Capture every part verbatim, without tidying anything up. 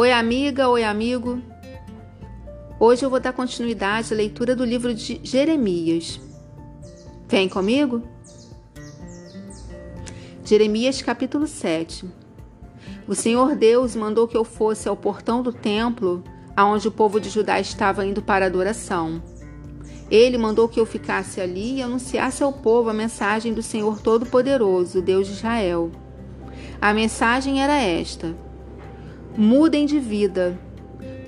Oi amiga, oi amigo. Hoje eu vou dar continuidade à leitura do livro de Jeremias. Vem comigo? Jeremias capítulo sete. O Senhor Deus mandou que eu fosse ao portão do templo, aonde o povo de Judá estava indo para adoração. Ele mandou que eu ficasse ali e anunciasse ao povo a mensagem do Senhor Todo-Poderoso, Deus de Israel. A mensagem era esta: mudem de vida,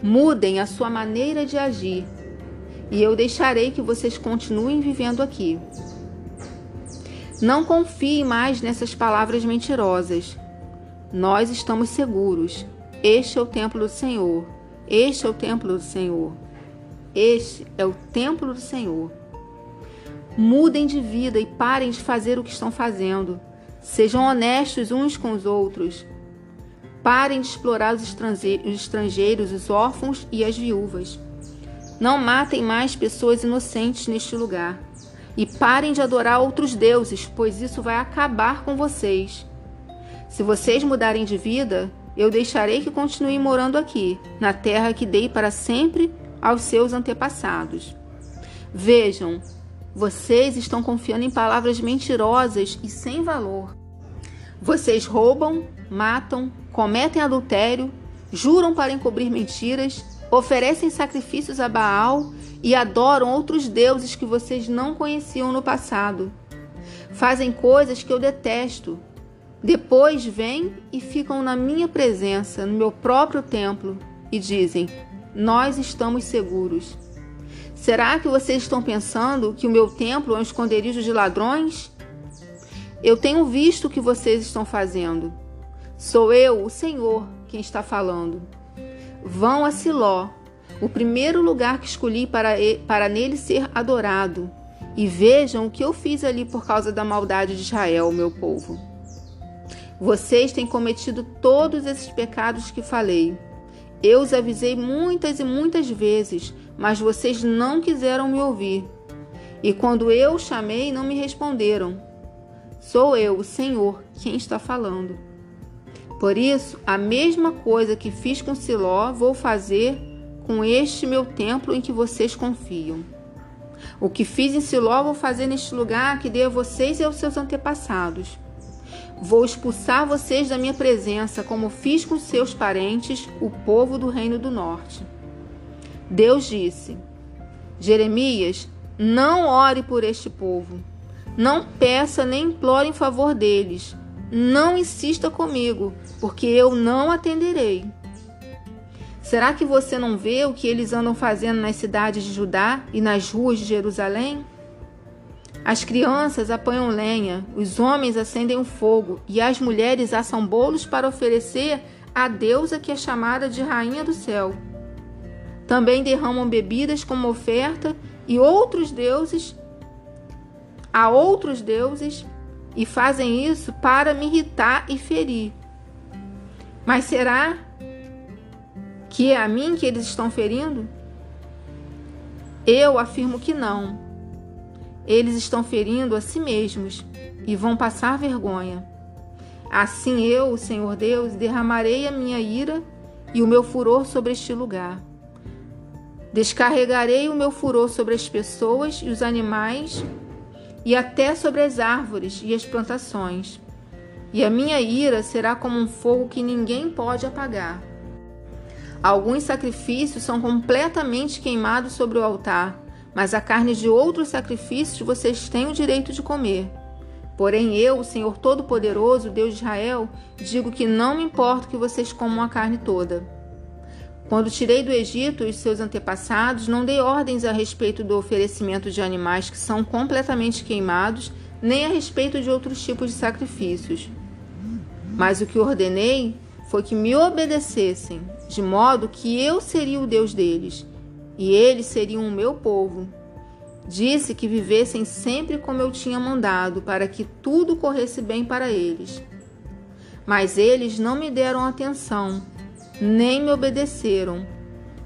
mudem a sua maneira de agir, e eu deixarei que vocês continuem vivendo aqui. Não confie mais nessas palavras mentirosas. Nós estamos seguros. Este é o templo do Senhor. Este é o templo do Senhor. Este é o templo do Senhor. Mudem de vida e parem de fazer o que estão fazendo. Sejam honestos uns com os outros. Parem de explorar os estrangeiros, os órfãos e as viúvas. Não matem mais pessoas inocentes neste lugar. E parem de adorar outros deuses, pois isso vai acabar com vocês. Se vocês mudarem de vida, eu deixarei que continuem morando aqui, na terra que dei para sempre aos seus antepassados. Vejam, vocês estão confiando em palavras mentirosas e sem valor. Vocês roubam, matam, cometem adultério, juram para encobrir mentiras, oferecem sacrifícios a Baal e adoram outros deuses que vocês não conheciam no passado. Fazem coisas que eu detesto. Depois vêm e ficam na minha presença, no meu próprio templo, e dizem: nós estamos seguros. Será que vocês estão pensando que o meu templo é um esconderijo de ladrões? Eu tenho visto o que vocês estão fazendo. Sou eu, o Senhor, quem está falando. Vão a Siló, o primeiro lugar que escolhi para, para nele ser adorado, e vejam o que eu fiz ali por causa da maldade de Israel, meu povo. Vocês têm cometido todos esses pecados que falei. Eu os avisei muitas e muitas vezes, mas vocês não quiseram me ouvir. E quando eu chamei, não me responderam. Sou eu, o Senhor, quem está falando. Por isso, a mesma coisa que fiz com Siló, vou fazer com este meu templo em que vocês confiam. O que fiz em Siló, vou fazer neste lugar que dei a vocês e aos seus antepassados. Vou expulsar vocês da minha presença, como fiz com seus parentes, o povo do Reino do Norte. Deus disse: Jeremias, não ore por este povo. Não peça nem implore em favor deles. Não insista comigo, porque eu não atenderei. Será que você não vê o que eles andam fazendo nas cidades de Judá e nas ruas de Jerusalém? As crianças apanham lenha, os homens acendem o fogo e as mulheres assam bolos para oferecer à deusa que é chamada de Rainha do Céu. Também derramam bebidas como oferta e outros deuses, a outros deuses, e fazem isso para me irritar e ferir. Mas será que é a mim que eles estão ferindo? Eu afirmo que não. Eles estão ferindo a si mesmos e vão passar vergonha. Assim eu, Senhor Deus, derramarei a minha ira e o meu furor sobre este lugar. Descarregarei o meu furor sobre as pessoas e os animais e até sobre as árvores e as plantações. E a minha ira será como um fogo que ninguém pode apagar. Alguns sacrifícios são completamente queimados sobre o altar, mas a carne de outros sacrifícios vocês têm o direito de comer. Porém eu, o Senhor Todo-Poderoso, Deus de Israel, digo que não me importo que vocês comam a carne toda. Quando tirei do Egito os seus antepassados, não dei ordens a respeito do oferecimento de animais que são completamente queimados, nem a respeito de outros tipos de sacrifícios. Mas o que ordenei foi que me obedecessem, de modo que eu seria o Deus deles, e eles seriam o meu povo. Disse que vivessem sempre como eu tinha mandado, para que tudo corresse bem para eles. Mas eles não me deram atenção, nem me obedeceram.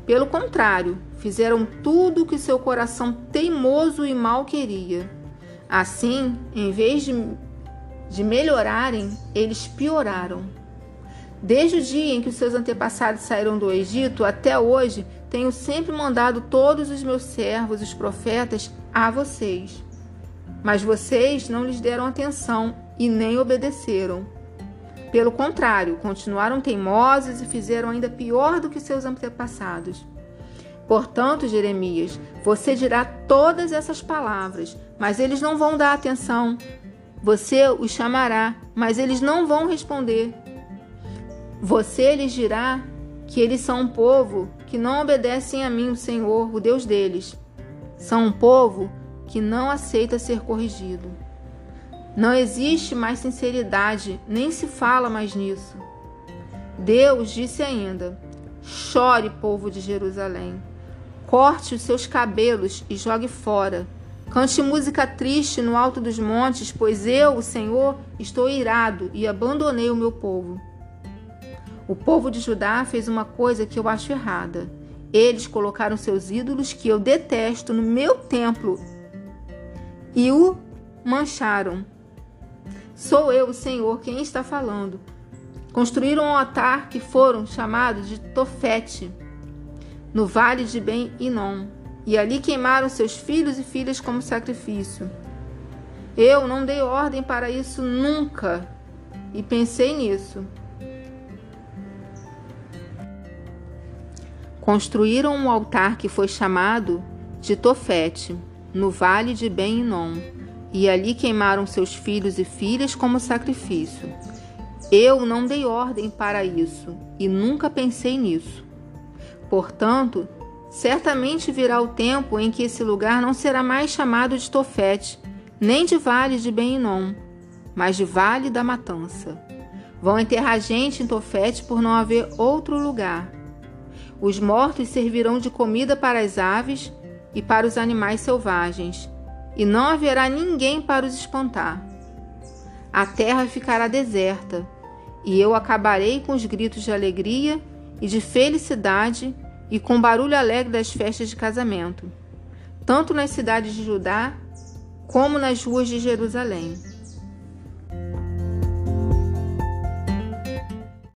Pelo contrário, fizeram tudo o que seu coração teimoso e mau queria. Assim, em vez de, de melhorarem, eles pioraram. Desde o dia em que os seus antepassados saíram do Egito até hoje, tenho sempre mandado todos os meus servos, os profetas, a vocês. Mas vocês não lhes deram atenção e nem obedeceram. Pelo contrário, continuaram teimosos e fizeram ainda pior do que seus antepassados. Portanto, Jeremias, você dirá todas essas palavras, mas eles não vão dar atenção. Você os chamará, mas eles não vão responder. Você lhes dirá que eles são um povo que não obedecem a mim, o Senhor, o Deus deles. São um povo que não aceita ser corrigido. Não existe mais sinceridade, nem se fala mais nisso. Deus disse ainda: chore, povo de Jerusalém. Corte os seus cabelos e jogue fora. Cante música triste no alto dos montes, pois eu, o Senhor, estou irado e abandonei o meu povo. O povo de Judá fez uma coisa que eu acho errada. Eles colocaram seus ídolos, que eu detesto, no meu templo e o mancharam. Sou eu, o Senhor, quem está falando. Construíram um altar que foram chamados de Tofete, no vale de Ben-Hinom, e ali queimaram seus filhos e filhas como sacrifício. Eu não dei ordem para isso nunca, e pensei nisso. Construíram um altar que foi chamado de Tofete, no vale de Ben-Hinom, e ali queimaram seus filhos e filhas como sacrifício. Eu não dei ordem para isso e nunca pensei nisso. Portanto, certamente virá o tempo em que esse lugar não será mais chamado de Tofete, nem de vale de Ben-Hinom, mas de vale da matança. Vão enterrar gente em Tofete por não haver outro lugar. Os mortos servirão de comida para as aves e para os animais selvagens, e não haverá ninguém para os espantar. A terra ficará deserta, e eu acabarei com os gritos de alegria e de felicidade e com o barulho alegre das festas de casamento, tanto nas cidades de Judá como nas ruas de Jerusalém.